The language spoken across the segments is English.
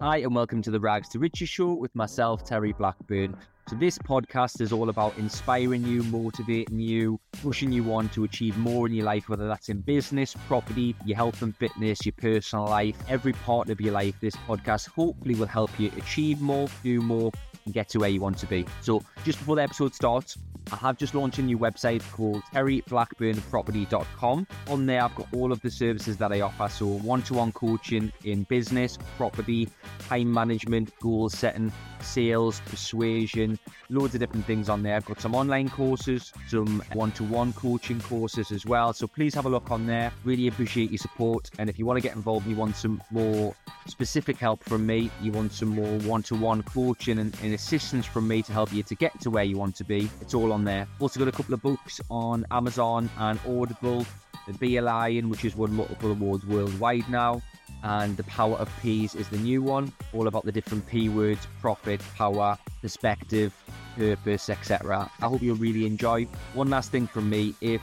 Hi and welcome to the Rags to Riches show with myself, Terry Blackburn. So this podcast is all about inspiring you, motivating you, pushing you on to achieve more in your life, whether that's in business, property, your health and fitness, your personal life, every part of your life. This podcast hopefully will help you achieve more, do more, and get to where you want to be. So just before the episode starts, I have just launched a new website called terryblackburnproperty.com. On there, I've got all of the services that I offer. So one-to-one coaching in business, property, time management, goal setting, sales, persuasion, loads of different things on there. I've got some online courses, some one-to-one coaching courses as well. So please have a look on there. Really appreciate your support. And if you want to get involved, you want some more specific help from me, you want some more one-to-one coaching and assistance from me to help you to get to where you want to be, it's all on there. Also got a couple of books on Amazon and Audible, the Be a Lion, which has won multiple awards worldwide now, and The Power of Peas is the new one, all about the different P words: profit, power, perspective, purpose, etc. I hope you'll really enjoy. One last thing from me: if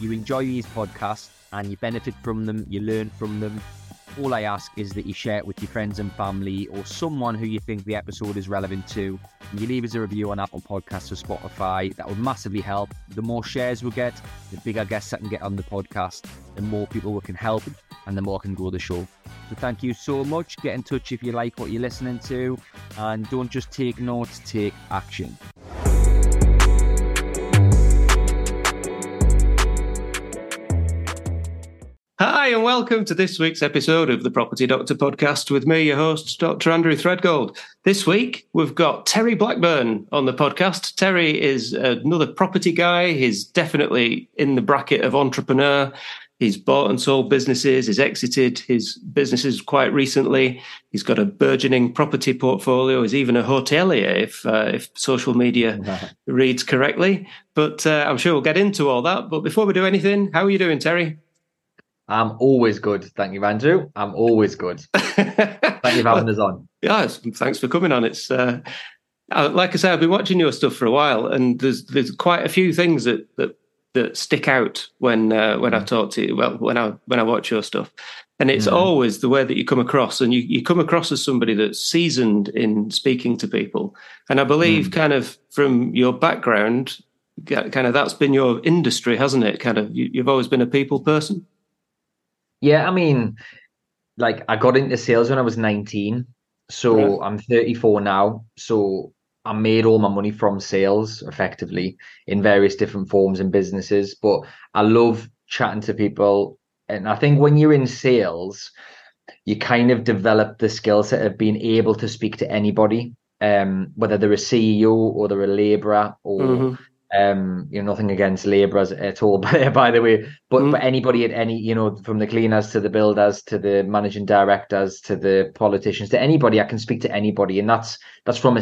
you enjoy these podcasts and you benefit from them, you learn from them, all I ask is that you share it with your friends and family or someone who you think the episode is relevant to. And you leave us a review on Apple Podcasts or Spotify. That would massively help. The more shares we get, the bigger guests I can get on the podcast, the more people we can help, and the more I can grow the show. So thank you so much. Get in touch if you like what you're listening to. And don't just take notes, take action. Hi and welcome to this week's episode of the Property Doctor Podcast with me, your host, Dr. Andrew Threadgold. This week, we've got Terry Blackburn on the podcast. Terry is another property guy. He's definitely in the bracket of entrepreneur. He's bought and sold businesses. He's exited his businesses quite recently. He's got a burgeoning property portfolio. He's even a hotelier, if social media reads correctly. But I'm sure we'll get into all that. But before we do anything, how are you doing, Terry? I'm always good. Thank you, Andrew. I'm always good. Thank you for having us on. Yes, thanks for coming on. It's like I say, I've been watching your stuff for a while, and there's quite a few things that stick out when I talk to you. Well, when I watch your stuff, and it's always the way that you come across, and you come across as somebody that's seasoned in speaking to people. And I believe, kind of from your background, kind of that's been your industry, hasn't it? Kind of you've always been a people person. Yeah, I mean, like, I got into sales when I was 19, so I'm 34 now, so I made all my money from sales, effectively, in various different forms and businesses, but I love chatting to people, and I think when you're in sales, you kind of develop the skill set of being able to speak to anybody, whether they're a CEO or they're a labourer or... nothing against labourers at all, by the way, but for anybody at any, from the cleaners to the builders to the managing directors to the politicians to anybody, I can speak to anybody, and that's from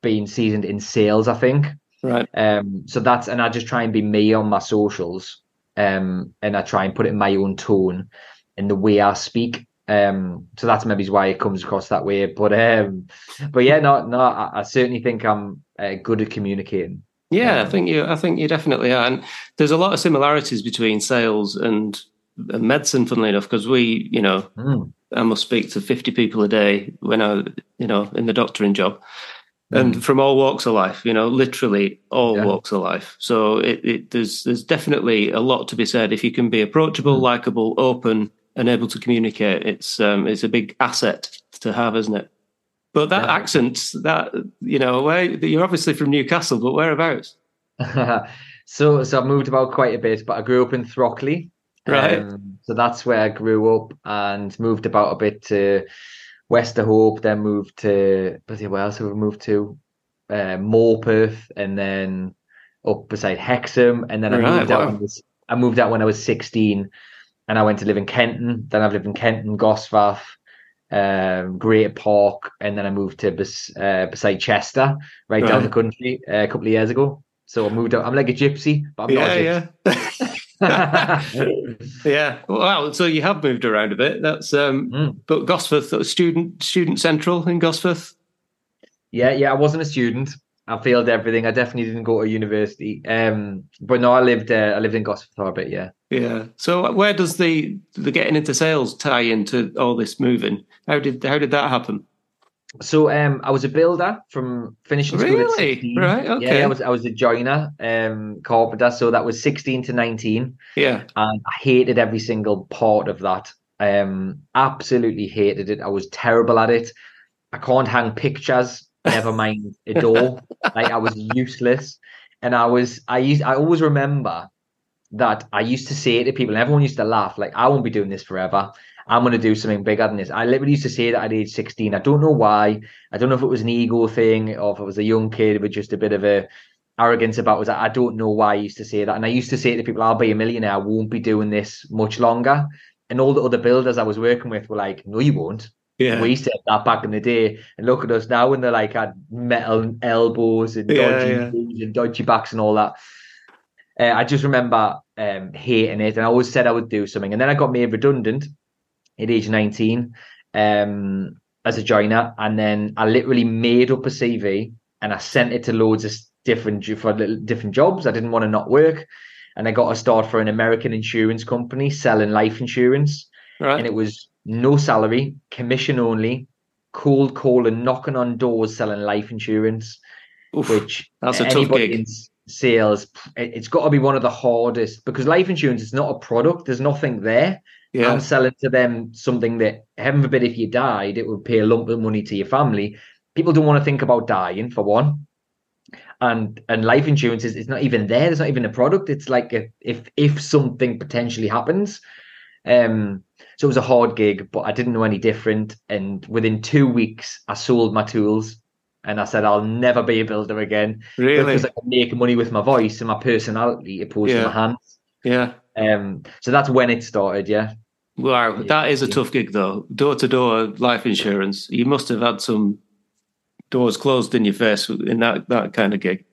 being seasoned in sales, I think. Right. And I just try and be me on my socials, and I try and put it in my own tone in the way I speak. So that's maybe why it comes across that way. But yeah, I certainly think I'm good at communicating. Yeah, I think you definitely are. And there's a lot of similarities between sales and medicine, funnily enough, because we, I must speak to 50 people a day when I, in the doctoring job, and from all walks of life, literally all walks of life. So there's definitely a lot to be said if you can be approachable, likable, open, and able to communicate. It's a big asset to have, isn't it? But that accent, that you're obviously from Newcastle, but whereabouts? So I've moved about quite a bit, but I grew up in Throckley, right? So that's where I grew up, and moved about a bit to Westerhope, then moved to Morpeth, and then up beside Hexham, and then I moved out when I was 16. And I went to live in Kenton. Then I've lived in Kenton, Gosforth, Great Park. And then I moved to beside Chester, right down the country, a couple of years ago. So I moved out. I'm like a gypsy, but I'm not a gypsy. Yeah. Wow. So you have moved around a bit. That's But Gosforth, student central in Gosforth? Yeah, I wasn't a student. I failed everything. I definitely didn't go to university. But no, I lived in Gosforth for a bit, yeah. Yeah. So where does the getting into sales tie into all this moving? How did that happen? So I was a builder from finishing school at 16. Right, okay. Yeah, I was a joiner, carpenter, so that was 16 to 19. Yeah. And I hated every single part of that. Absolutely hated it. I was terrible at it. I can't hang pictures, never mind a door. Like, I was useless. And I always remember that I used to say to people, and everyone used to laugh, like, I won't be doing this forever. I'm going to do something bigger than this. I literally used to say that at age 16. I don't know why. I don't know if it was an ego thing or if it was a young kid with just a bit of a arrogance about it. I don't know why I used to say that. And I used to say to people, I'll be a millionaire. I won't be doing this much longer. And all the other builders I was working with were like, no, you won't. Yeah. We said that back in the day. And look at us now. And they're like, had metal elbows and dodgy backs and all that. I just remember hating it. And I always said I would do something. And then I got made redundant at age 19 as a joiner, and then I literally made up a CV and I sent it to loads of different jobs. I didn't want to not work, and I got a start for an American insurance company selling life insurance. Right. And it was no salary, commission only, cold calling, knocking on doors selling life insurance. Oof, which that's a tough gig. In sales, it's got to be one of the hardest, because life insurance is not a product, there's nothing there. Yeah. I'm selling to them something that, heaven forbid, if you died, it would pay a lump of money to your family. People don't want to think about dying, for one. And life insurance is not even there. It's not even a product. It's like if something potentially happens. So it was a hard gig, but I didn't know any different. And within 2 weeks, I sold my tools. And I said, I'll never be a builder again. Really? Because I can make money with my voice and my personality opposed to my hands. Yeah. So that's when it started, yeah. Wow, that is a tough gig though. Door-to-door life insurance. You must have had some doors closed in your face in that kind of gig.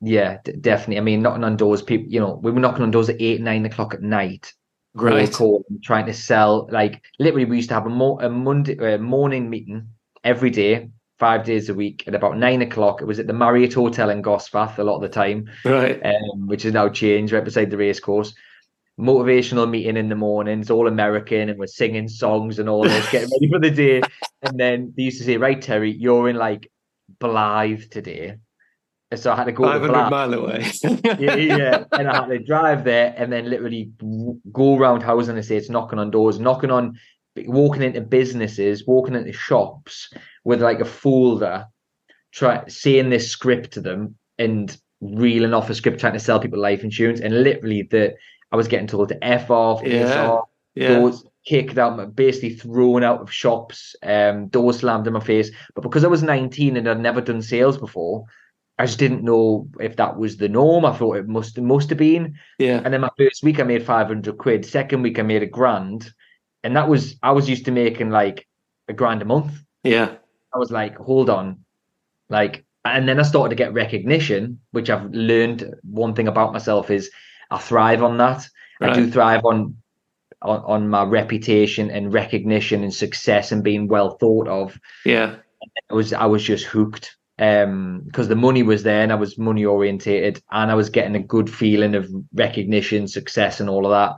Yeah, definitely. I mean, knocking on doors, people, you know, we were knocking on doors at 8, 9 o'clock at night. Right. Cold, trying to sell, like, literally we used to have a Monday morning meeting every day, 5 days a week at about 9 o'clock. It was at the Marriott Hotel in Gosforth a lot of the time. Right. Which has now changed, right beside the race course. Motivational meeting in the morning. It's all American, and we're singing songs and all this, getting ready for the day. And then they used to say, right, Terry, you're in like Blythe today. And so I had to go 500 to mile away. yeah. And I had to drive there and then literally go around houses and estates, knocking on doors, walking into businesses, walking into shops with like a folder, saying this script to them and reeling off a script, trying to sell people life insurance. And literally I was getting told to F off, doors kicked out, basically thrown out of shops, doors slammed in my face. But because I was 19 and I'd never done sales before, I just didn't know if that was the norm. I thought it must have been. Yeah. And then my first week I made 500 quid. Second week I made £1,000. And I was used to making like £1,000 a month. Yeah. I was like, hold on. Like, and then I started to get recognition, which I've learned one thing about myself is, I thrive on that. Right. I do thrive on my reputation and recognition and success and being well thought of. Yeah. I was just hooked because the money was there and I was money orientated and I was getting a good feeling of recognition, success and all of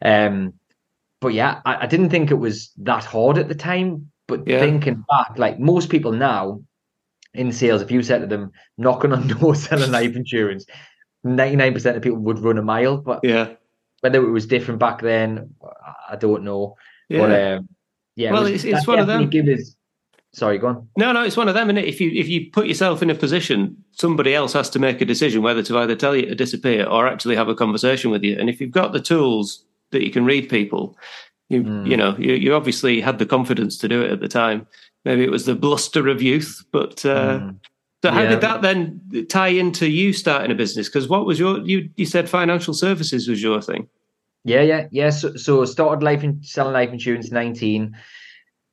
that. But yeah, I didn't think it was that hard at the time. But thinking back, like most people now in sales, if you said to them, knocking on doors selling life insurance, 99% of people would run a mile, but whether it was different back then, I don't know. Yeah. But well, it's one of them. Sorry, go on. No, it's one of them, isn't it? If you put yourself in a position, somebody else has to make a decision whether to either tell you to disappear or actually have a conversation with you. And if you've got the tools that you can read people, you obviously had the confidence to do it at the time. Maybe it was the bluster of youth, but. So how did that then tie into you starting a business? Because what was your, you said financial services was your thing. Yeah. So I started selling life insurance 19.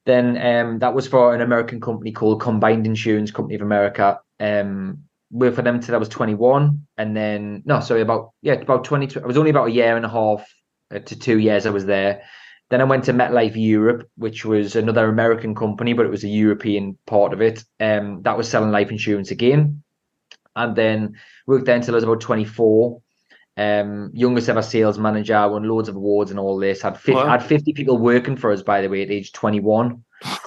Then that was for an American company called Combined Insurance Company of America. Worked for them till I was 21. And then, about 22. I was only about a year and a half to 2 years I was there. Then I went to MetLife Europe, which was another American company, but it was a European part of it. That was selling life insurance again. and then worked there until I was about 24. Youngest ever sales manager, won loads of awards and all this. Had 50 people working for us, by the way, at age 21.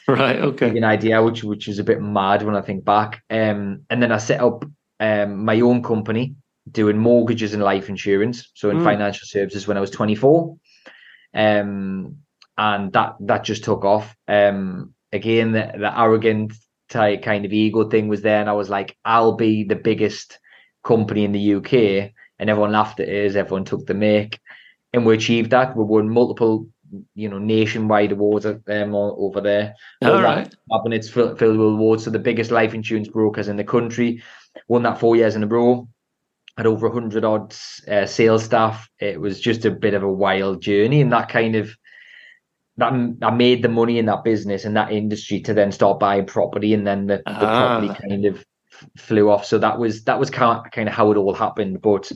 Right, okay. Give you an idea, which is a bit mad when I think back. And then I set up my own company doing mortgages and life insurance, so in financial services, when I was 24. And that just took off. Again, the arrogant type kind of ego thing was there, and I was like, I'll be the biggest company in the UK. And everyone laughed at us, everyone took the mic, and we achieved that. We won multiple, nationwide awards at them over there. All right. It's filled with awards. So the biggest life insurance brokers in the country, won that 4 years in a row, had over 100 odd sales staff. It was just a bit of a wild journey, and that I made the money in that business and that industry to then start buying property, and then the property kind of flew off. So that was kind of how it all happened. But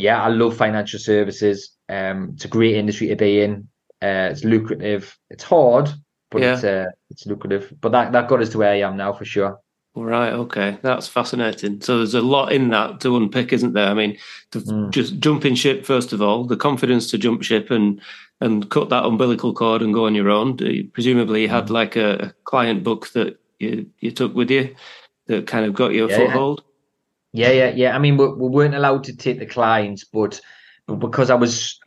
yeah, I love financial services. It's a great industry to be in. It's lucrative. It's hard, but yeah, it's lucrative. But that got us to where I am now, for sure. Right. Okay. That's fascinating. So there's a lot in that to unpick, isn't there? I mean, just jumping ship, first of all, the confidence to jump ship and cut that umbilical cord and go on your own. Presumably you had like a client book that you took with you that kind of got you a foothold. Yeah. I mean, we weren't allowed to take the clients, but because I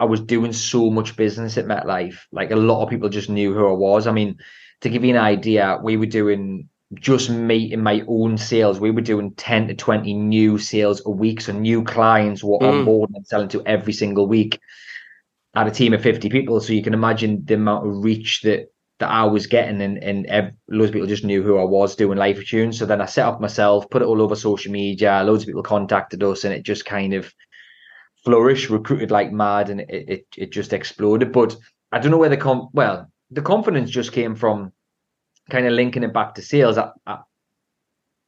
was doing so much business at MetLife, like a lot of people just knew who I was. I mean, to give you an idea, we were doing, just me in my own sales, we were doing 10 to 20 new sales a week. So new clients were on board and selling to every single week. I had a team of 50 people, so you can imagine the amount of reach that I was getting, and loads of people just knew who I was doing life insurance. So then I set up myself, put it all over social media, loads of people contacted us, and it just kind of flourished, recruited like mad, and it just exploded. But I don't know where the confidence just came from, kind of linking it back to sales.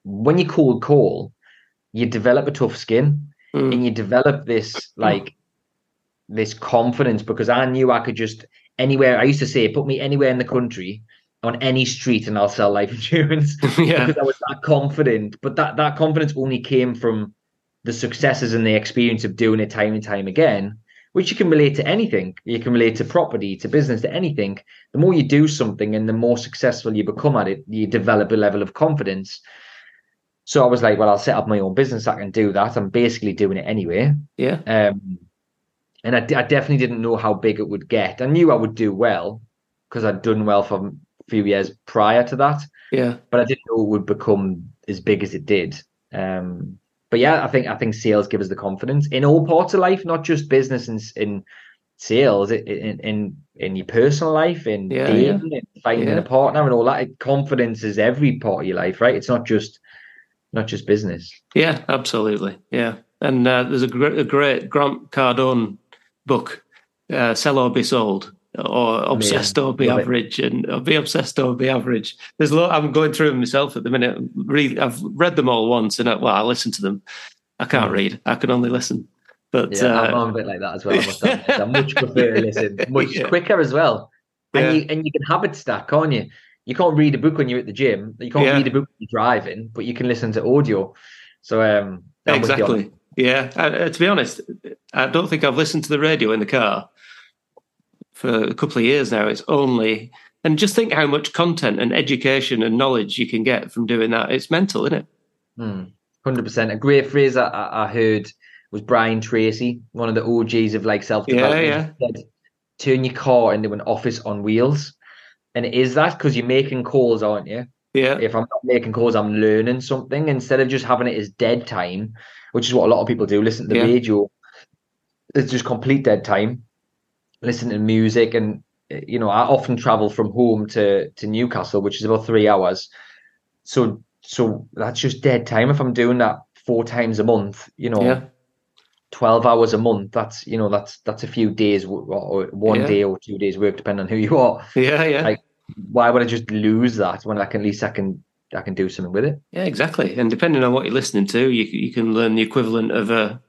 When you cold call, you develop a tough skin and you develop this, like this confidence, because I knew I could just, anywhere. I used to say, put me anywhere in the country on any street and I'll sell life insurance. Because I was that confident. But that confidence only came from the successes and the experience of doing it time and time again, which you can relate to anything. You can relate to property, to business, to anything. The more you do something and the more successful you become at it, you develop a level of confidence. So I was like, well, I'll set up my own business. I can do that. I'm basically doing it anyway. Yeah. And I definitely didn't know how big it would get. I knew I would do well because I'd done well for a few years prior to that. Yeah. But I didn't know it would become as big as it did. But yeah, I think sales give us the confidence in all parts of life, not just business and in sales, in your personal life, in dating, in finding a partner and all that. Confidence is every part of your life, right? It's not just business. Yeah, absolutely. Yeah. And there's a great Grant Cardone book, Sell or Be Sold, or Obsessed or Be Average, and Be Obsessed or Be Average. There's a lot. I'm going through them myself at the minute. I've read them all once, and I listen to them. I can't read. I can only listen. But I'm a bit like that as well. I much prefer to listen, much quicker as well. And you can habit stack, can't you? You can't read a book when you're at the gym. You can't read a book when you're driving, but you can listen to audio. So exactly. Yeah, to be honest, I don't think I've listened to the radio in the car for a couple of years now. It's only, and just think how much content and education and knowledge you can get from doing that. It's mental, isn't it? 100%. A great phrase I heard was Brian Tracy, one of the OGs of like self-development. He said, turn your car into an office on wheels. And it is that, because you're making calls, aren't you? Yeah. If I'm not making calls, I'm learning something instead of just having it as dead time, which is what a lot of people do. Listen to the radio. It's just complete dead time. Listen to music. And, I often travel from home to Newcastle, which is about 3 hours. So that's just dead time. If I'm doing that 4 times a month, 12 hours a month, that's a few days or one day or 2 days work, depending on who you are. Yeah, yeah. Like, why would I just lose that when I can do something with it? Yeah, exactly. And depending on what you're listening to, you can learn the equivalent of a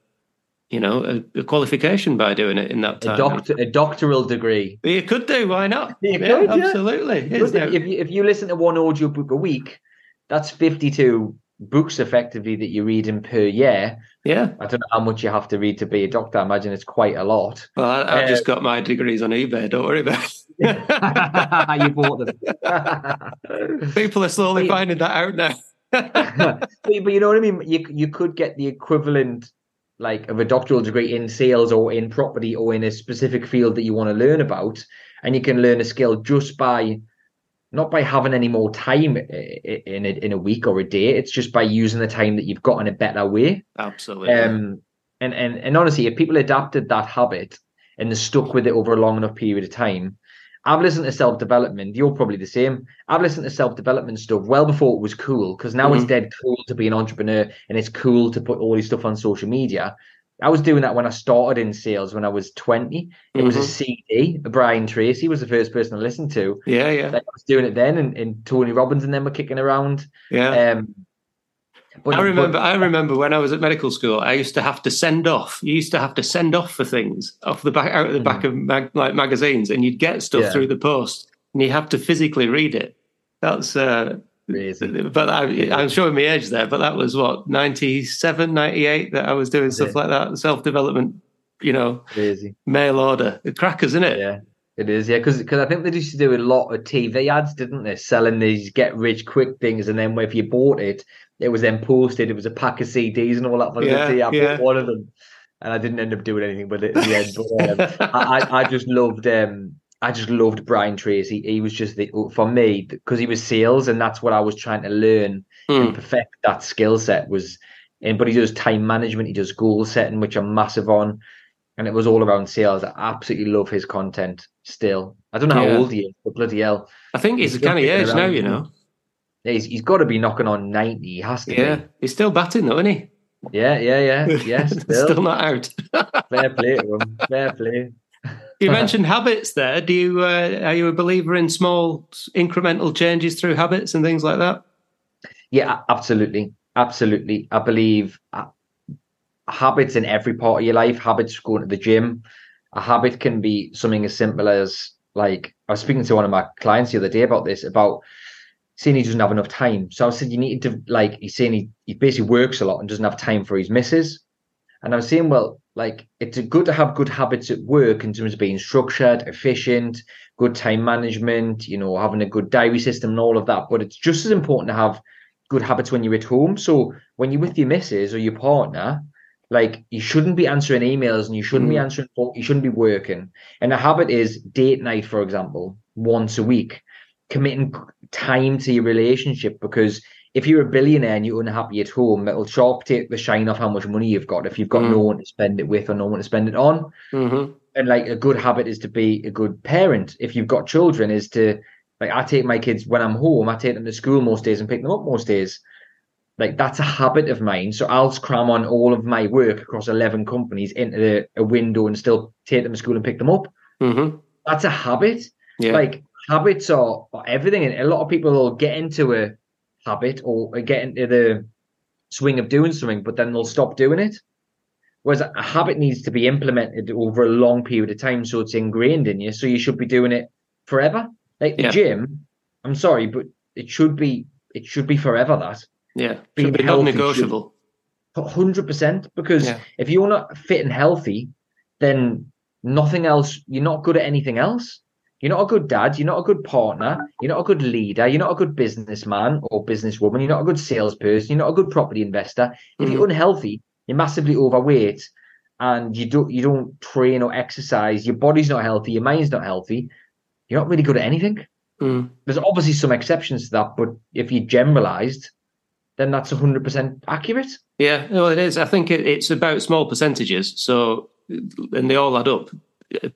qualification by doing it in that time. A doctoral degree. You could do. Why not? You could, absolutely. If you listen to one audio book a week, that's 52 books effectively that you're reading per year. Yeah. I don't know how much you have to read to be a doctor. I imagine it's quite a lot. Well, I've just got my degrees on eBay. Don't worry about it. You bought them. People are slowly finding that out now. But you know what I mean? You could get the equivalent like of a doctoral degree in sales or in property or in a specific field that you want to learn about. And you can learn a skill just by, not by having any more time in a week or a day. It's just by using the time that you've got in a better way. Absolutely. And honestly, if people adapted that habit and they're stuck with it over a long enough period of time, I've listened to self-development. You're probably the same. I've listened to self-development stuff well before it was cool, because now it's dead cool to be an entrepreneur and it's cool to put all this stuff on social media. I was doing that when I started in sales when I was 20. It was a CD. Brian Tracy was the first person I listened to. Yeah, yeah. I was doing it then, and Tony Robbins and them were kicking around. Yeah. I remember when I was at medical school, I used to have to send off. You used to have to send off for things off the back, out of the back of magazines, and you'd get stuff through the post, and you have to physically read it. That's crazy. But I'm showing my age there, but that was what, 97, 98 that I was doing stuff like that, self-development, you know, crazy. Mail order. It's crackers, isn't it? Yeah, it is. Yeah, because I think they used to do a lot of TV ads, didn't they? Selling these get rich quick things, and then if you bought it, it was then posted. It was a pack of CDs and all that. I bought one of them, and I didn't end up doing anything with it at the end. But I just loved Brian Tracy. He was just for me, because he was sales, and that's what I was trying to learn and perfect that skill set was. And but he does time management, he does goal setting, which I'm massive on, and it was all around sales. I absolutely love his content still. I don't know how old he is, but bloody hell, I think he's the kind of age now, you know. He's got to be knocking on 90. He has to. Yeah, he's still batting though, isn't he? Yeah. Still not out. Fair play to him. Fair play. You mentioned habits there. Do you are you a believer in small incremental changes through habits and things like that? Yeah, absolutely. I believe habits in every part of your life. Habits going to the gym. A habit can be something as simple as, like, I was speaking to one of my clients the other day about this, about saying he doesn't have enough time. So I said, you need to, like, he's saying he basically works a lot and doesn't have time for his missus. And I was saying, well, like, it's good to have good habits at work in terms of being structured, efficient, good time management, you know, having a good diary system and all of that. But it's just as important to have good habits when you're at home. So when you're with your missus or your partner, like, you shouldn't be answering emails and you shouldn't be answering, you shouldn't be working. And a habit is date night, for example, once a week, committing time to your relationship. Because if you're a billionaire and you're unhappy at home, it'll take the shine off how much money you've got if you've got no one to spend it with or no one to spend it on. And, like, a good habit is to be a good parent. If you've got children, is to, like, I take my kids when I'm home, I take them to school most days and pick them up most days. Like, that's a habit of mine. So I'll cram on all of my work across 11 companies into a window and still take them to school and pick them up. That's a habit. Yeah. Like, habits are everything. And a lot of people will get into a habit or get into the swing of doing something, but then they'll stop doing it. Whereas a habit needs to be implemented over a long period of time, so it's ingrained in you. So you should be doing it forever. Like the gym, I'm sorry, but it should be forever. That should be non-negotiable. 100%, because if you're not fit and healthy, then nothing else. You're not good at anything else. You're not a good dad. You're not a good partner. You're not a good leader. You're not a good businessman or businesswoman. You're not a good salesperson. You're not a good property investor. If you're unhealthy, you're massively overweight, and you don't train or exercise, your body's not healthy, your mind's not healthy, you're not really good at anything. There's obviously some exceptions to that, but if you generalized, then that's 100% accurate. Yeah, well, it is. I think it's about small percentages, so, and they all add up.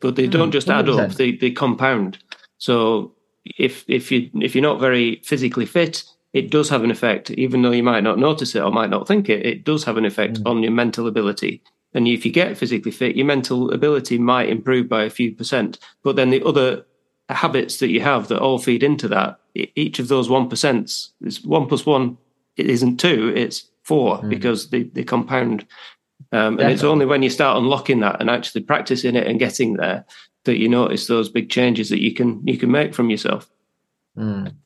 But they don't just 100%. Add up; they compound. So if you're not very physically fit, it does have an effect, even though you might not notice it or might not think it. It does have an effect on your mental ability. And if you get physically fit, your mental ability might improve by a few percent. But then the other habits that you have that all feed into that, each of those 1%, is 1 + 1. It isn't 2; it's 4 because they compound. And it's only when you start unlocking that and actually practicing it and getting there that you notice those big changes that you can make from yourself.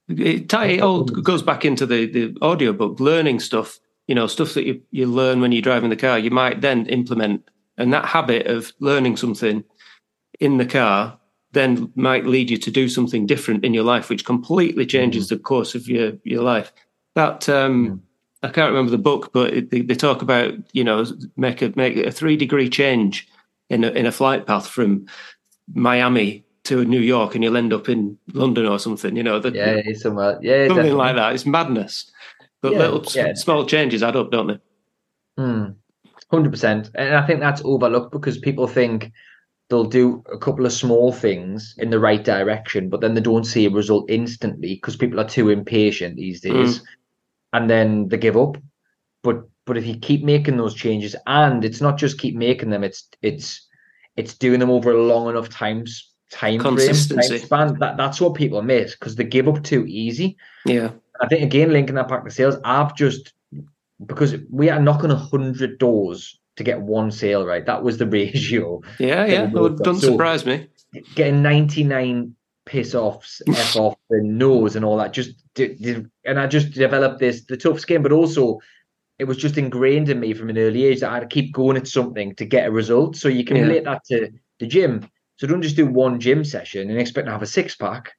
It all goes back into the audiobook, learning stuff, you know, stuff that you learn when you're driving the car, you might then implement. And that habit of learning something in the car then might lead you to do something different in your life, which completely changes the course of your life. That, I can't remember the book, but they talk about, you know, make a 3-degree change in a flight path from Miami to New York and you'll end up in London or something, you know. Somewhere. Yeah, something definitely. Like that. It's madness. But small changes add up, don't they? 100%. And I think that's overlooked because people think they'll do a couple of small things in the right direction, but then they don't see a result instantly because people are too impatient these days. And then they give up. But if you keep making those changes, and it's not just keep making them, it's doing them over a long enough time consistency frame, time span. That's what people miss because they give up too easy. Yeah, I think again linking that back to sales, because we are knocking 100 doors to get one sale, right? That was the ratio. Don't surprise me. Getting 99 piss offs, f off, and no's and all that. I just developed the tough skin, but also it was just ingrained in me from an early age that I had to keep going at something to get a result. So you can relate that to the gym. So don't just do one gym session and expect to have a six pack.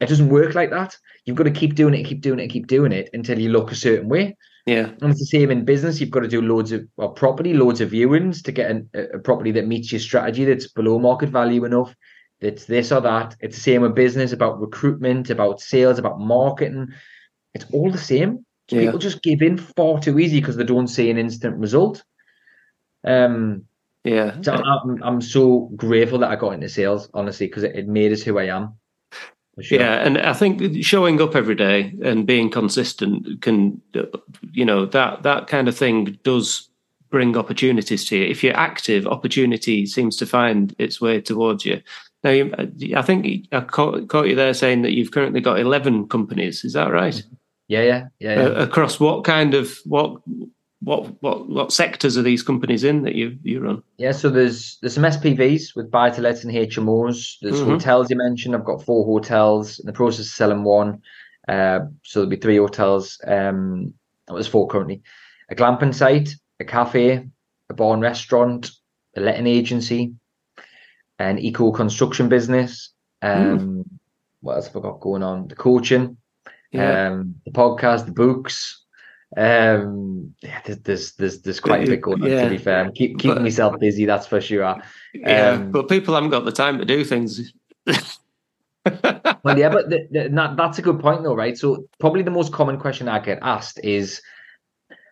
It doesn't work like that. You've got to keep doing it, until you look a certain way. Yeah. And it's the same in business. You've got to do loads of viewings to get a property that meets your strategy, that's below market value enough, that's this or that. It's the same with business, about recruitment, about sales, about marketing. It's all the same. So people just give in far too easy because they don't see an instant result. So I'm so grateful that I got into sales, honestly, because it made us who I am. Sure. Yeah, and I think showing up every day and being consistent can, you know, that kind of thing does bring opportunities to you. If you're active, opportunity seems to find its way towards you. Now, I think I caught you there saying that you've currently got 11 companies. Is that right? Yeah. Across what kind of what sectors are these companies in that you run? Yeah, so there's some SPVs with buy-to-lets and HMOs. There's hotels you mentioned. I've got 4 hotels in the process of selling one. So there'll be 3 hotels. There's 4 currently. A glamping site, a cafe, a bar and restaurant, a letting agency, an eco-construction business. What else have I got going on? The coaching, the podcast, the books. There's quite a bit going on, to be fair. Keeping myself busy, that's for sure. But people haven't got the time to do things. Well, yeah, but that's a good point though, right? So probably the most common question I get asked is,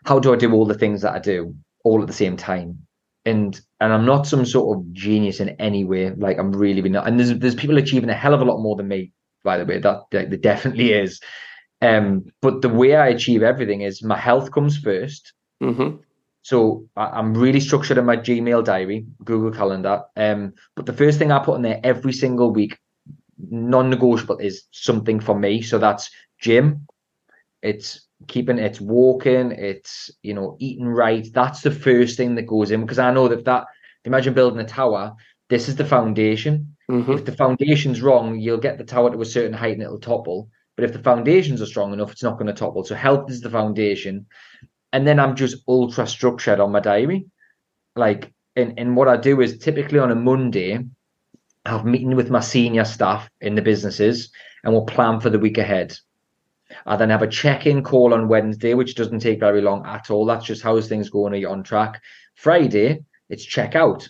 how do I do all the things that I do all at the same time? And I'm not some sort of genius in any way. Like, I'm really not. And there's people achieving a hell of a lot more than me, by the way. There definitely is. But the way I achieve everything is my health comes first. So I'm really structured in my Gmail diary, Google Calendar. But the first thing I put in there every single week, non-negotiable, is something for me. So that's gym. It's walking. It's, you know, eating right. That's the first thing that goes in, because I know that imagine building a tower. This is the foundation. If the foundation's wrong, you'll get the tower to a certain height and it'll topple. But if the foundations are strong enough, it's not going to topple. So health is the foundation. And then I'm just ultra structured on my diary. Like, and what I do is typically on a Monday, I have a meeting with my senior staff in the businesses and we'll plan for the week ahead. I then have a check-in call on Wednesday, which doesn't take very long at all. That's just how's things going, are you on track? Friday, it's check-out.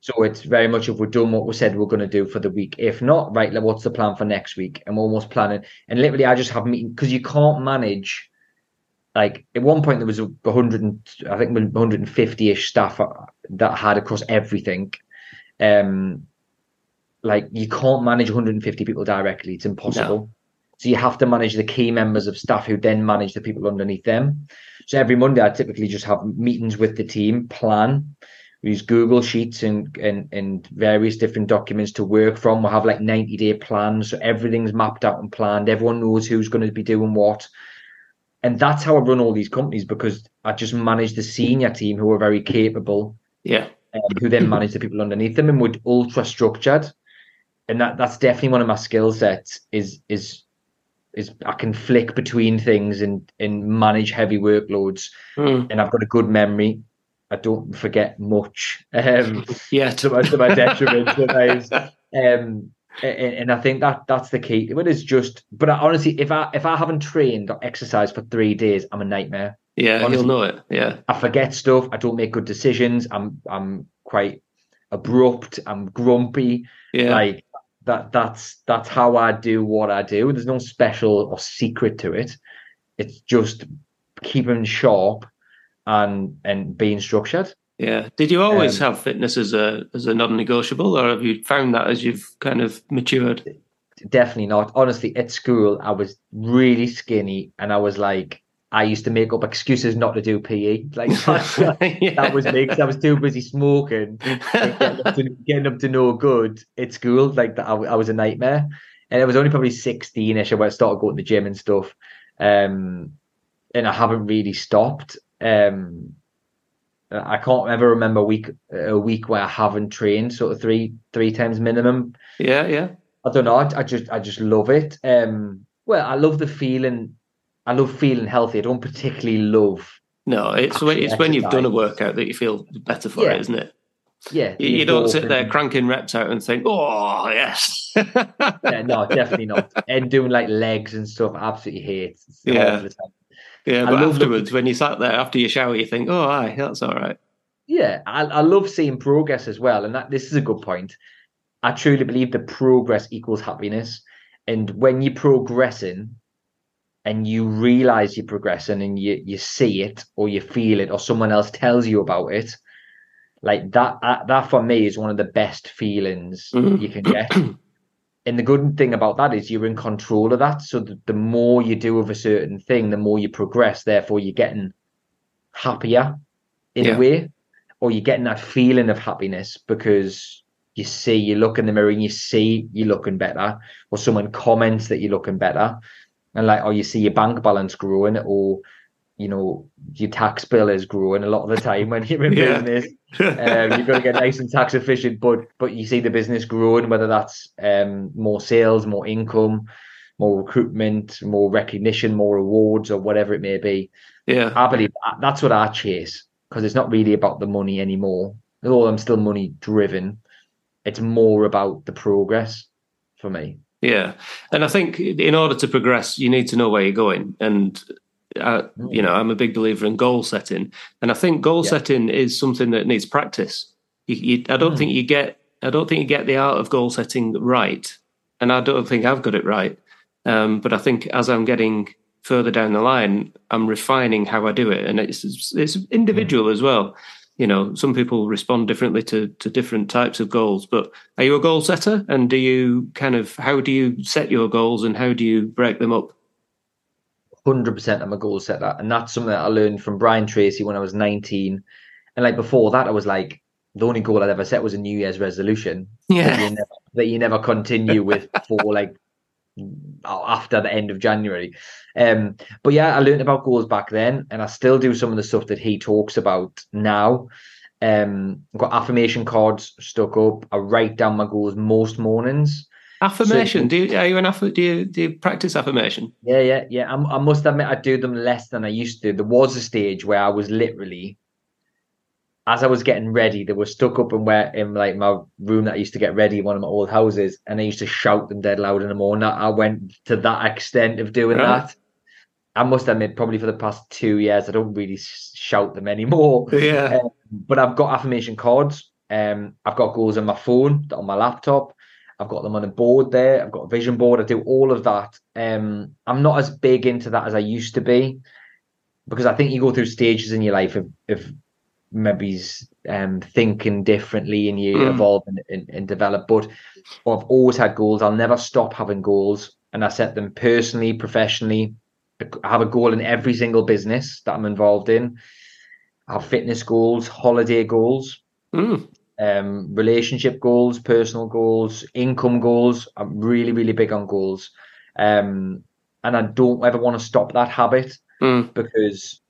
So it's very much if we're doing what we said we're going to do for the week. If not, right, what's the plan for next week? And we're almost planning. And literally, I just have meetings because you can't manage. Like, at one point, there was 150-ish staff that I had across everything. Like, you can't manage 150 people directly. It's impossible. No. So you have to manage the key members of staff who then manage the people underneath them. So every Monday, I typically just have meetings with the team, plan. We use Google Sheets and various different documents to work from. We'll have like 90-day plans. So everything's mapped out and planned. Everyone knows who's going to be doing what. And that's how I run all these companies, because I just manage the senior team who are very capable, who then manage the people underneath them, and we're ultra structured. and that's definitely one of my skill sets is I can flick between things and manage heavy workloads. And I've got a good memory. I don't forget much, to my detriment sometimes. And I think that's the key. It is just, but honestly, if I haven't trained or exercised for 3 days, I'm a nightmare. Yeah, honestly, you'll know it. Yeah, I forget stuff. I don't make good decisions. I'm quite abrupt. I'm grumpy. Yeah, like that. That's how I do what I do. There's no special or secret to it. It's just keeping sharp and being structured. Yeah. Did you always have fitness as a non-negotiable, or have you found that as you've kind of matured? Definitely not. Honestly, at school, I was really skinny, and I was like, I used to make up excuses not to do PE. Like that was me, because I was too busy smoking, like, getting up to no good at school. Like that, I was a nightmare. And it was only probably 16-ish when I started going to the gym and stuff. And I haven't really stopped. I can't ever remember a week where I haven't trained, sort of three times minimum. Yeah. I don't know. I just love it. Well, I love the feeling. I love feeling healthy. I don't particularly love. No, it's when you've done a workout that you feel better for it, isn't it? Yeah. You don't sit there cranking reps out and think, oh yes. Yeah, no, definitely not. And doing like legs and stuff, I absolutely hate. Yeah. Yeah, but afterwards, when you sat there after your shower, you think, oh, aye, that's all right. Yeah, I love seeing progress as well. And this is a good point. I truly believe that progress equals happiness. And when you're progressing and you realize you're progressing and you see it or you feel it or someone else tells you about it, like that for me is one of the best feelings you can get. And the good thing about that is you're in control of that. So the more you do of a certain thing, the more you progress. Therefore, you're getting happier in a way, or you're getting that feeling of happiness because you look in the mirror and you see you're looking better, or someone comments that you're looking better, and like, or you see your bank balance growing, or you know your tax bill is growing. A lot of the time when you're in business, you're going to get nice and tax efficient, but you see the business growing, whether that's more sales, more income, more recruitment, more recognition, more awards, or whatever it may be. Yeah, I believe that's what I chase, because it's not really about the money anymore. Although I'm still money driven, it's more about the progress for me. Yeah, and I think in order to progress, you need to know where you're going, and I'm a big believer in goal setting, and I think goal setting is something that needs practice. I don't think you get the art of goal setting right, and I don't think I've got it right. But I think as I'm getting further down the line, I'm refining how I do it, and it's individual as well. You know, some people respond differently to different types of goals. But are you a goal setter? And how do you set your goals, and how do you break them up? 100% I'm a goal setter, and that's something that I learned from Brian Tracy when I was 19. And like before that, I was like, the only goal I'd ever set was a New Year's resolution that you never continue with for like after the end of January. But yeah, I learned about goals back then, and I still do some of the stuff that he talks about now. I've got affirmation cards stuck up. I write down my goals most mornings. Affirmation. So, do you practice affirmation? Yeah. I must admit, I do them less than I used to. There was a stage where I was literally, as I was getting ready, they were stuck up in like my room that I used to get ready in one of my old houses, and I used to shout them dead loud in the morning. I went to that extent of doing that. I must admit, probably for the past 2 years, I don't really shout them anymore. Yeah. But I've got affirmation cards. I've got goals on my phone, on my laptop. I've got them on a board there. I've got a vision board. I do all of that. I'm not as big into that as I used to be, because I think you go through stages in your life of maybe thinking differently, and you evolve and develop. But I've always had goals. I'll never stop having goals. And I set them personally, professionally. I have a goal in every single business that I'm involved in. I have fitness goals, holiday goals. Relationship goals, personal goals, income goals. I'm really, really big on goals. And I don't ever want to stop that habit, because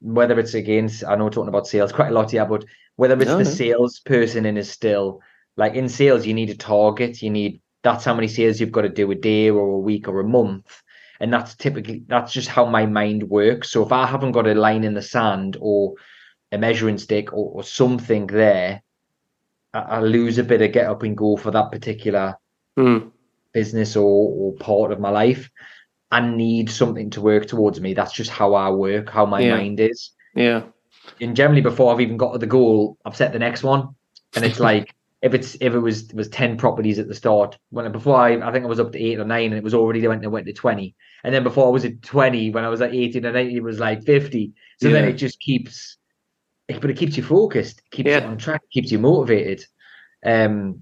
whether it's against, I know we're talking about sales quite a lot here, but whether it's the salesperson in us still, Like in sales, you need a target. You need, that's how many sales you've got to do a day or a week or a month. And that's typically, that's just how my mind works. So if I haven't got a line in the sand or a measuring stick or something there, I lose a bit of get up and go for that particular business or part of my life. I need something to work towards me. That's just how I work, how my mind is. Yeah. And generally before I've even got to the goal, I've set the next one. And it's like, if it was 10 properties at the start, when before I think I was up to 8 or 9, and it was already they went to 20. And then before I was at 20, when I was at 18 or 19, it was like 50. So then it just keeps, but it keeps you focused, keeps you on track, keeps you motivated. But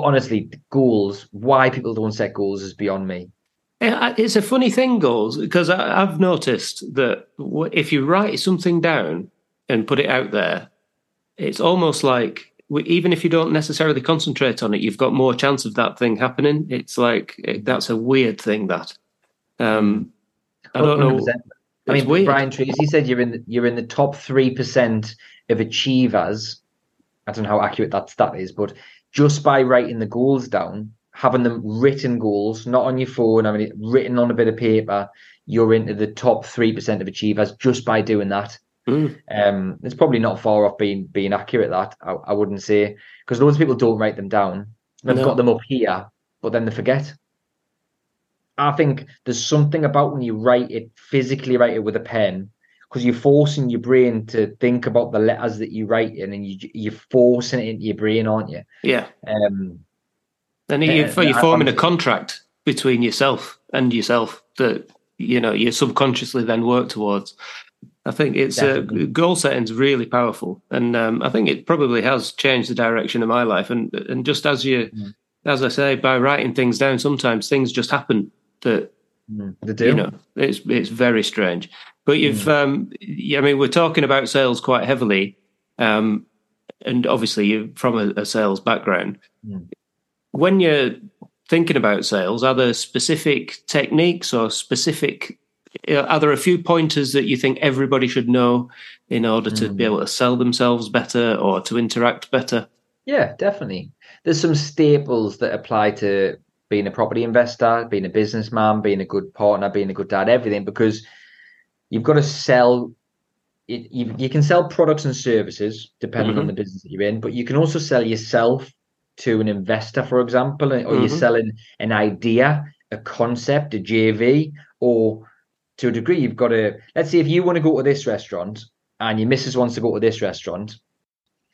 honestly, goals, why people don't set goals is beyond me. It's a funny thing, goals, because I've noticed that if you write something down and put it out there, it's almost like, even if you don't necessarily concentrate on it, you've got more chance of that thing happening. It's like, that's a weird thing, that. I don't know. I mean, weird. Brian Tracy said you're in the top 3% of achievers. I don't know how accurate that stat is, but just by writing the goals down, having them written goals, not on your phone, I mean, written on a bit of paper, you're into the top 3% of achievers just by doing that. Mm. It's probably not far off being accurate, that, I wouldn't say, because loads of people don't write them down. They've got them up here, but then they forget. I think there's something about when you physically write it with a pen, because you're forcing your brain to think about the letters that you write in, and you're forcing it into your brain, aren't you? Yeah. And you're forming a contract between yourself that, you know, you subconsciously then work towards. I think it's goal setting's really powerful, and I think it probably has changed the direction of my life. And just as as I say, by writing things down, sometimes things just happen that they do. You know, it's very strange. But I mean, we're talking about sales quite heavily, and obviously you're from a sales background. Mm. When you're thinking about sales, are there specific techniques or are there a few pointers that you think everybody should know in order to be able to sell themselves better or to interact better? Yeah, definitely. There's some staples that apply to being a property investor, being a businessman, being a good partner, being a good dad, everything, because you've got to sell. You can sell products and services depending on the business that you're in, but you can also sell yourself to an investor, for example, or you're selling an idea, a concept, a JV, or to a degree, you've got to, let's say if you want to go to this restaurant and your missus wants to go to this restaurant,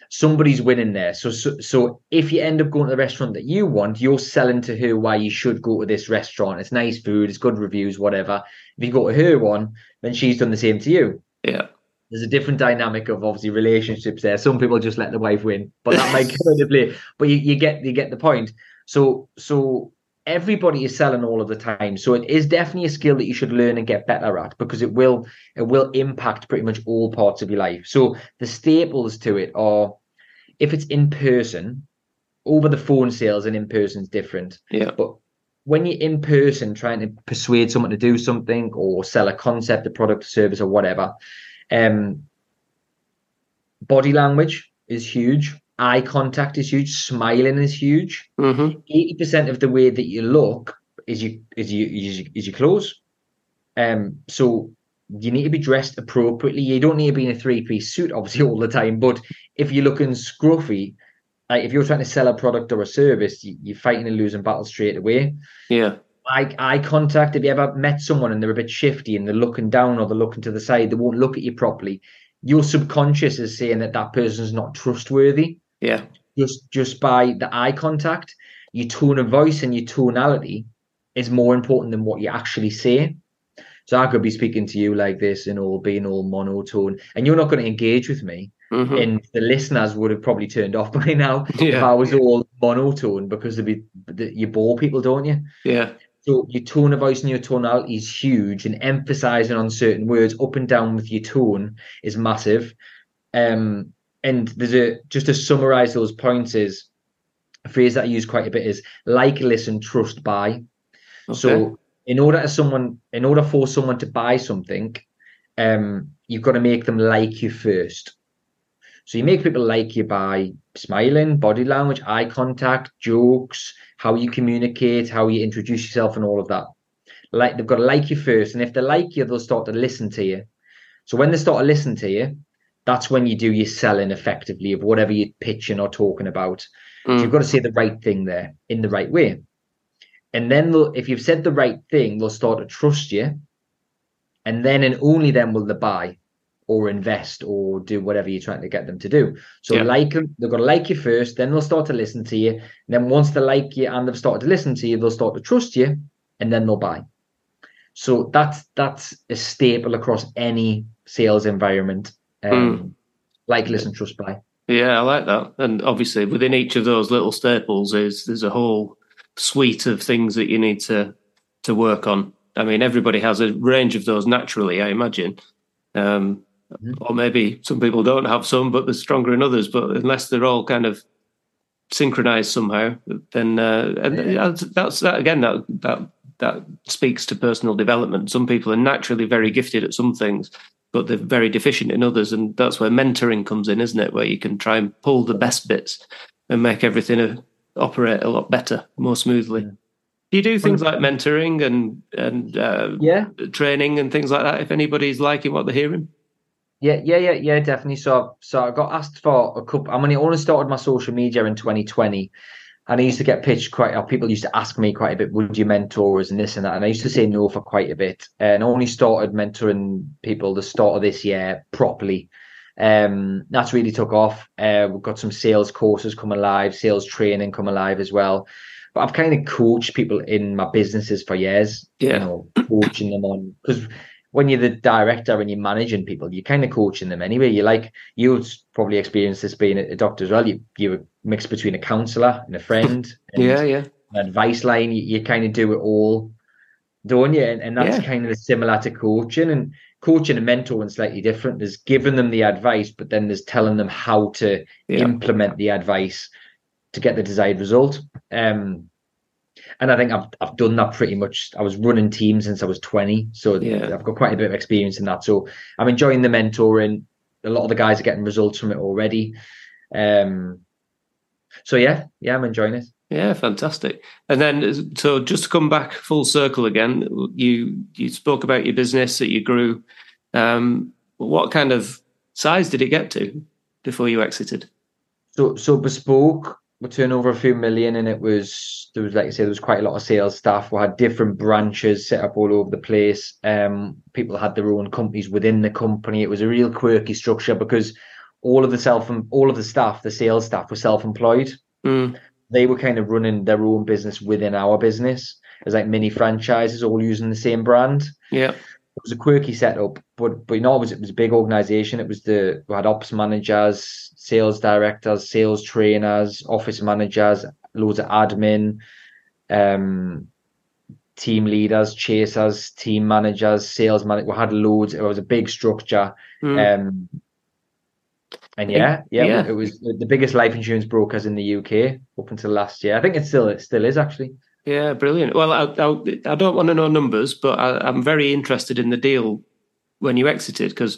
somebody's winning there. So if you end up going to the restaurant that you want, you're selling to her why you should go to this restaurant. It's nice food, it's good reviews, whatever. If you go to her one, then she's done the same to you. Yeah. There's a different dynamic of obviously relationships there. Some people just let the wife win, but that might come into play. But you get the point. So everybody is selling all of the time. So it is definitely a skill that you should learn and get better at, because it will impact pretty much all parts of your life. So the staples to it are, if it's in person, over the phone sales and in person is different. Yeah. But when you're in person trying to persuade someone to do something or sell a concept, a product, a service, or whatever, body language is huge. Eye contact is huge. Smiling is huge. 80% of the way that you look is your clothes. So you need to be dressed appropriately. You don't need to be in a 3-piece suit, obviously, all the time. But if you're looking scruffy, like if you're trying to sell a product or a service, you're fighting a losing battle straight away. Yeah. Eye contact. Have you ever met someone and they're a bit shifty and they're looking down or they're looking to the side, they won't look at you properly? Your subconscious is saying that person's not trustworthy. Yeah. Just by the eye contact, your tone of voice and your tonality is more important than what you actually say. So I could be speaking to you like this and all being all monotone, and you're not going to engage with me. Mm-hmm. And the listeners would have probably turned off by now if I was all monotone, because you bore people, don't you? Yeah. So your tone of voice and your tonality is huge, and emphasizing on certain words up and down with your tone is massive. And just to summarize those points, is a phrase that I use quite a bit is like, listen, trust, buy. Okay. So in order for someone to buy something, you've got to make them like you first. So you make people like you by smiling, body language, eye contact, jokes, how you communicate, how you introduce yourself and all of that. Like, they've got to like you first. And if they like you, they'll start to listen to you. So when they start to listen to you, that's when you do your selling effectively of whatever you're pitching or talking about. Mm. So you've got to say the right thing there in the right way. And then if you've said the right thing, they'll start to trust you. And then and only then will they buy or invest or do whatever you're trying to get them to do. So like them, they've got to like you first, then they'll start to listen to you. And then once they like you and they've started to listen to you, they'll start to trust you and then they'll buy. So that's a staple across any sales environment. Like, listen, trust, buy. Yeah, I like that. And obviously within each of those little staples there's a whole suite of things that you need to work on. I mean, everybody has a range of those naturally, I imagine. Or maybe some people don't have some, but they're stronger in others. But unless they're all kind of synchronized somehow, then that's that again. That speaks to personal development. Some people are naturally very gifted at some things, but they're very deficient in others, and that's where mentoring comes in, isn't it? Where you can try and pull the best bits and make everything operate a lot better, more smoothly. Yeah. Do you do things like mentoring and training and things like that? If anybody's liking what they're hearing. Yeah, definitely. So I got asked for a couple. I mean, I only started my social media in 2020, and I used to get pitched quite. Or people used to ask me quite a bit, "Would you mentor us?" and this and that. And I used to say no for quite a bit, and I only started mentoring people the start of this year properly. That's really took off. We've got some sales courses coming live, sales training coming live as well. But I've kind of coached people in my businesses for years. Yeah, you know, coaching them on because. When you're the director and you're managing people, you're kind of coaching them anyway. You're like, you've probably experienced this being a doctor as well. You're a mix between a counsellor and a friend. And an advice line. You kind of do it all, don't you? And that's kind of similar to coaching. And coaching and mentoring is slightly different. There's giving them the advice, but then there's telling them how to implement the advice to get the desired result. And I think I've done that pretty much. I was running teams since I was 20, so I've got quite a bit of experience in that. So I'm enjoying the mentoring. A lot of the guys are getting results from it already. So I'm enjoying it. Yeah, fantastic. And then, so just to come back full circle again, you spoke about your business that you grew. What kind of size did it get to before you exited? So Bespoke. We turned over a few million, and there was quite a lot of sales staff. We had different branches set up all over the place. People had their own companies within the company. It was a real quirky structure because the sales staff were self-employed. They were kind of running their own business within our business. It was like mini franchises, all using the same brand. Yeah. It was a quirky setup, but it was a big organisation. We had ops managers, sales directors, sales trainers, office managers, loads of admin, team leaders, chasers, team managers, sales managers. We had loads. It was a big structure, It was the biggest life insurance brokers in the UK up until last year. I think it still is actually. Yeah, brilliant. Well, I don't want to know numbers, but I'm very interested in the deal when you exited, because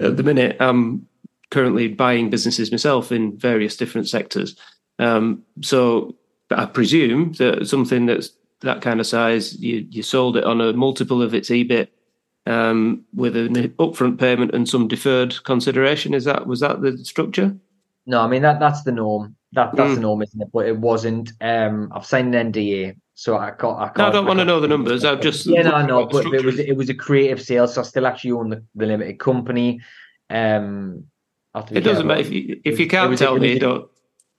at the minute I'm currently buying businesses myself in various different sectors. So I presume that something that's that kind of size, you sold it on a multiple of its EBIT with an upfront payment and some deferred consideration. Was that the structure? No, I mean, that's the norm. That's the norm, isn't it? But it wasn't. I've signed an NDA, so I can't. No, I don't want to know the numbers. I've just But it was a creative sale, so I still actually own the limited company. It doesn't matter if you can't tell me. Don't.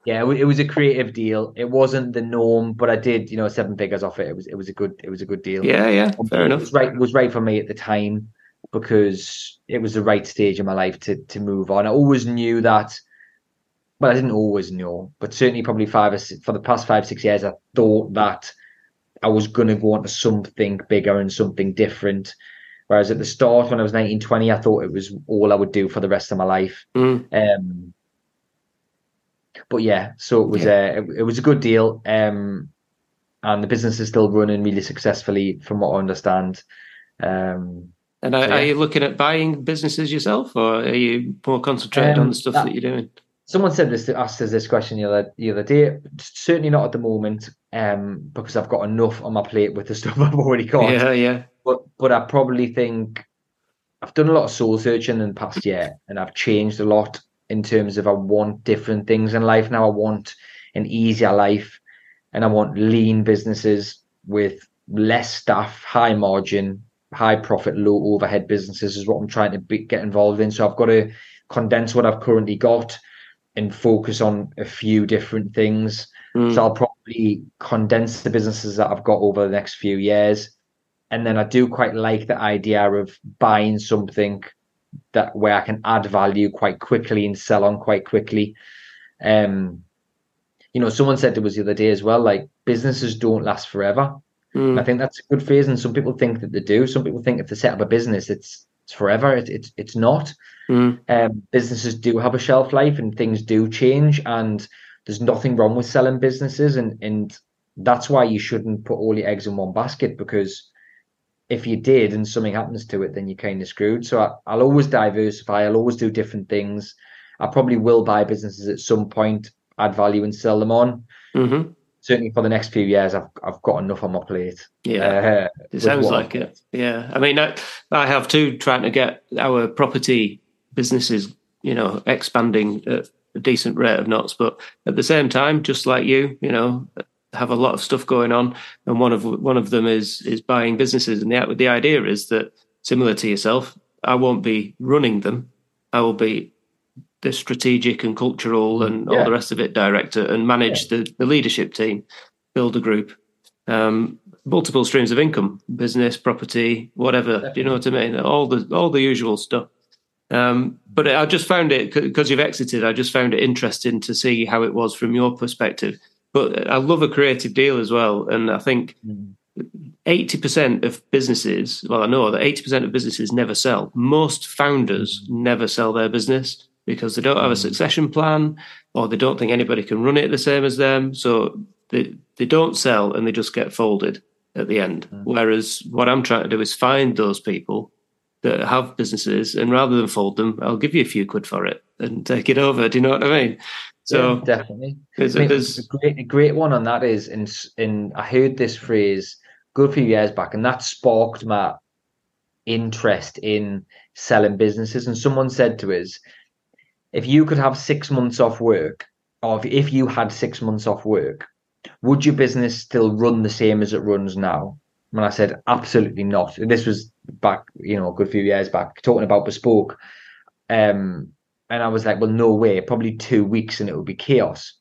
Yeah, it was a creative deal. It wasn't the norm, but I did, 7 figures off it. It was a good deal. Yeah, fair enough. It was right for me at the time because it was the right stage in my life to move on. I always knew that. Well, I didn't always know, but certainly probably for the past 5-6 years, I thought that I was going to go on to something bigger and something different. Whereas at the start, when I was 19, 20, I thought it was all I would do for the rest of my life. So it was a good deal. And the business is still running really successfully from what I understand. And are you looking at buying businesses yourself, or are you more concentrated on the stuff that you're doing? Someone said this to us as this question the other day. Certainly not at the moment, because I've got enough on my plate with the stuff I've already got. Yeah. But I probably think I've done a lot of soul searching in the past year, and I've changed a lot in terms of I want different things in life now. I want an easier life, and I want lean businesses with less staff, high margin, high profit, low overhead businesses is what I'm trying to get involved in. So I've got to condense what I've currently got and focus on a few different things. So I'll probably condense the businesses that I've got over the next few years. And then I do quite like the idea of buying something that where I can add value quite quickly and sell on quite quickly. Someone said it was the other day as well, like, businesses don't last forever. I think that's a good phrase, and some people think that they do. Some people think if they set up a business, it's forever. It's not. Businesses do have a shelf life, and things do change, and there's nothing wrong with selling businesses, and that's why you shouldn't put all your eggs in one basket, because if you did and something happens to it, then you're kind of screwed. So I'll always diversify. I'll always do different things. I probably will buy businesses at some point, add value and sell them on. Mm-hmm. Certainly for the next few years, I've got enough on my plate. Yeah, it sounds like it. Yeah, I mean, I have too, trying to get our property businesses, expanding at a decent rate of knots. But at the same time, just like you, have a lot of stuff going on, and one of them is buying businesses. And the idea is that, similar to yourself, I won't be running them. I will be the strategic and cultural and all the rest of it director, and manage the leadership team, build a group, multiple streams of income, business, property, whatever. Definitely. Do you know what I mean? All the usual stuff. But I just found it, because you've exited, I just found it interesting to see how it was from your perspective. But I love a creative deal as well. And I think 80% of businesses, well, I know that 80% of businesses never sell. Most founders never sell their business, because they don't have a succession plan, or they don't think anybody can run it the same as them. So they don't sell, and they just get folded at the end. Whereas what I'm trying to do is find those people that have businesses, and rather than fold them, I'll give you a few quid for it and take it over. Do you know what I mean? So yeah, definitely. There's a great one on that is, and I heard this phrase a good few years back, and that sparked my interest in selling businesses. And someone said to us, if you could have 6 months off work, or if you had 6 months off work, would your business still run the same as it runs now? And I said, absolutely not. This was back, a good few years back, talking about Bespoke. And I was like, well, no way, probably 2 weeks and it would be chaos.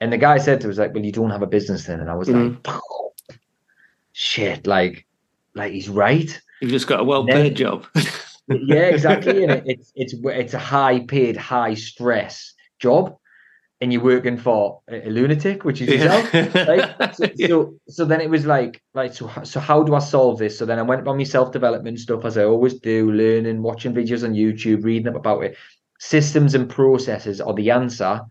And the guy said to us, like, well, you don't have a business then. And I was like, oh, shit, like he's right. You've just got a well-paid job. Yeah, exactly. And it's a high-paid, high-stress job, and you're working for a lunatic, which is yourself. Right? So then it was so how do I solve this? So then I went on my self-development stuff, as I always do, learning, watching videos on YouTube, reading up about it. Systems and processes are the answer,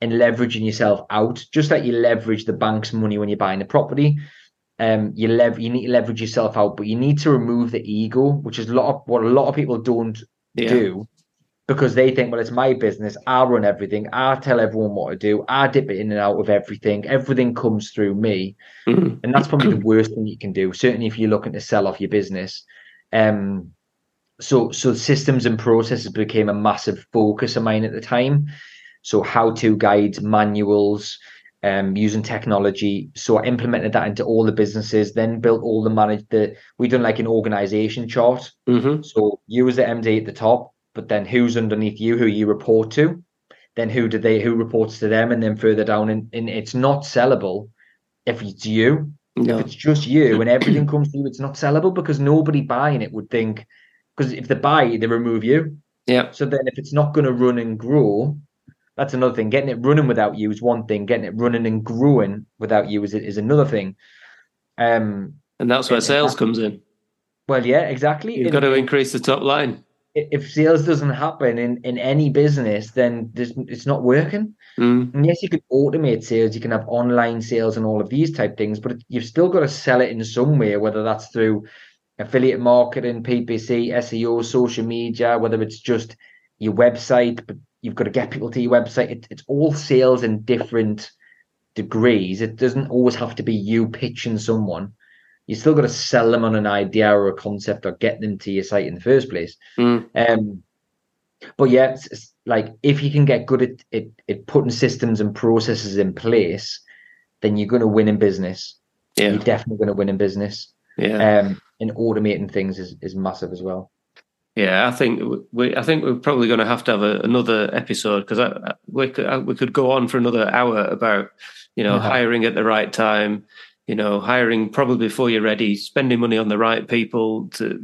and leveraging yourself out, just like you leverage the bank's money when you're buying a property. You need to leverage yourself out, but you need to remove the ego, which is what a lot of people don't do, because they think, well, it's my business, I run everything, I tell everyone what to do, I dip it in and out of everything comes through me. And that's probably the worst thing you can do, certainly if you're looking to sell off your business. So systems and processes became a massive focus of mine at the time. So how-to guides, manuals, using technology. So I implemented that into all the businesses, then built all the we done like an organization chart. So you as the MD at the top, but then who's underneath you, who you report to, then who reports to them, and then further down. And it's not sellable if it's you. No. If it's just you and everything comes to you, it's not sellable, because nobody buying it would think, because if they buy, they remove you. Yeah. So then if it's not going to run and grow, that's another thing. Getting it running without you is one thing. Getting it running and growing without you is another thing. And that's where sales comes in. Well, yeah, exactly. You've got to increase the top line. If sales doesn't happen in any business, then it's not working. And yes, you can automate sales. You can have online sales and all of these type things, but you've still got to sell it in some way, whether that's through affiliate marketing, PPC, SEO, social media, whether it's just your website, but you've got to get people to your website. It's all sales in different degrees. It doesn't always have to be you pitching someone. You still got to sell them on an idea or a concept or get them to your site in the first place. But yeah, it's like if you can get good at putting systems and processes in place, then you're going to win in business. Yeah. You're definitely going to win in business. Yeah. And automating things is massive as well. Yeah, I think we're probably going to have another episode, because we could go on for another hour about, hiring at the right time, hiring probably before you're ready, spending money on the right people, to,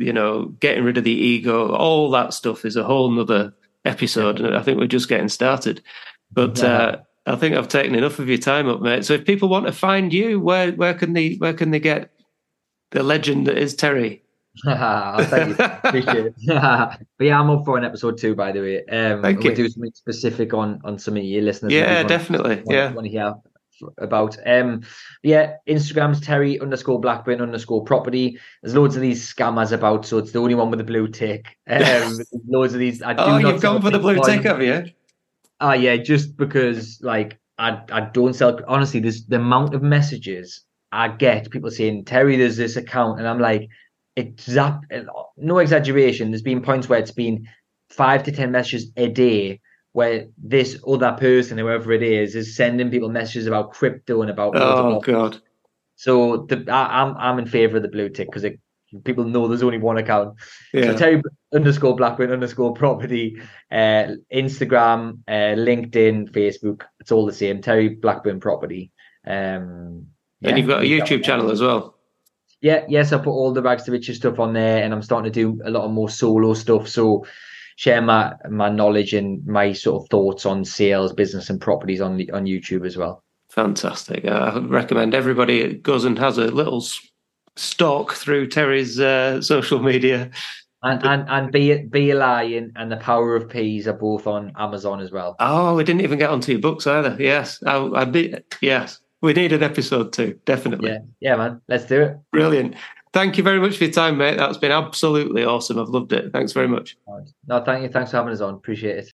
getting rid of the ego. All that stuff is a whole nother episode. And I think we're just getting started. But I think I've taken enough of your time up, mate. So if people want to find you, where can they get the legend that is Terry? I'll thank you. Appreciate it. But yeah, I'm up for an episode 2, by the way. Thank you. We'll do something specific on some of your listeners. Yeah, definitely. Want to hear about. Instagram's Terry_Blackburn_property. There's loads of these scammers about, so it's the only one with the blue tick. Loads of these. You've gone for the blue tick, have you? Yeah, just because I don't sell. Honestly, there's the amount of messages I get, people saying, Terry, there's this account, and I'm like, no exaggeration, there's been points where it's been 5 to 10 messages a day where this other person, whoever it is sending people messages about crypto and about God. So I'm in favor of the blue tick, because people know there's only one account. So Terry_Blackburn_property, Instagram, LinkedIn, Facebook, it's all the same, Terry Blackburn Property. And you've got a YouTube channel as well. I put all the Rags to Riches stuff on there, and I'm starting to do a lot of more solo stuff. So share my knowledge and my sort of thoughts on sales, business and properties on YouTube as well. Fantastic. I recommend everybody goes and has a little stalk through Terry's social media. And Be a Lion and The Power of Peas are both on Amazon as well. Oh, we didn't even get onto your books either. Yes. Yes. We need an episode 2, definitely. Yeah, man. Let's do it. Brilliant. Thank you very much for your time, mate. That's been absolutely awesome. I've loved it. Thanks very much. No, thank you. Thanks for having us on. Appreciate it.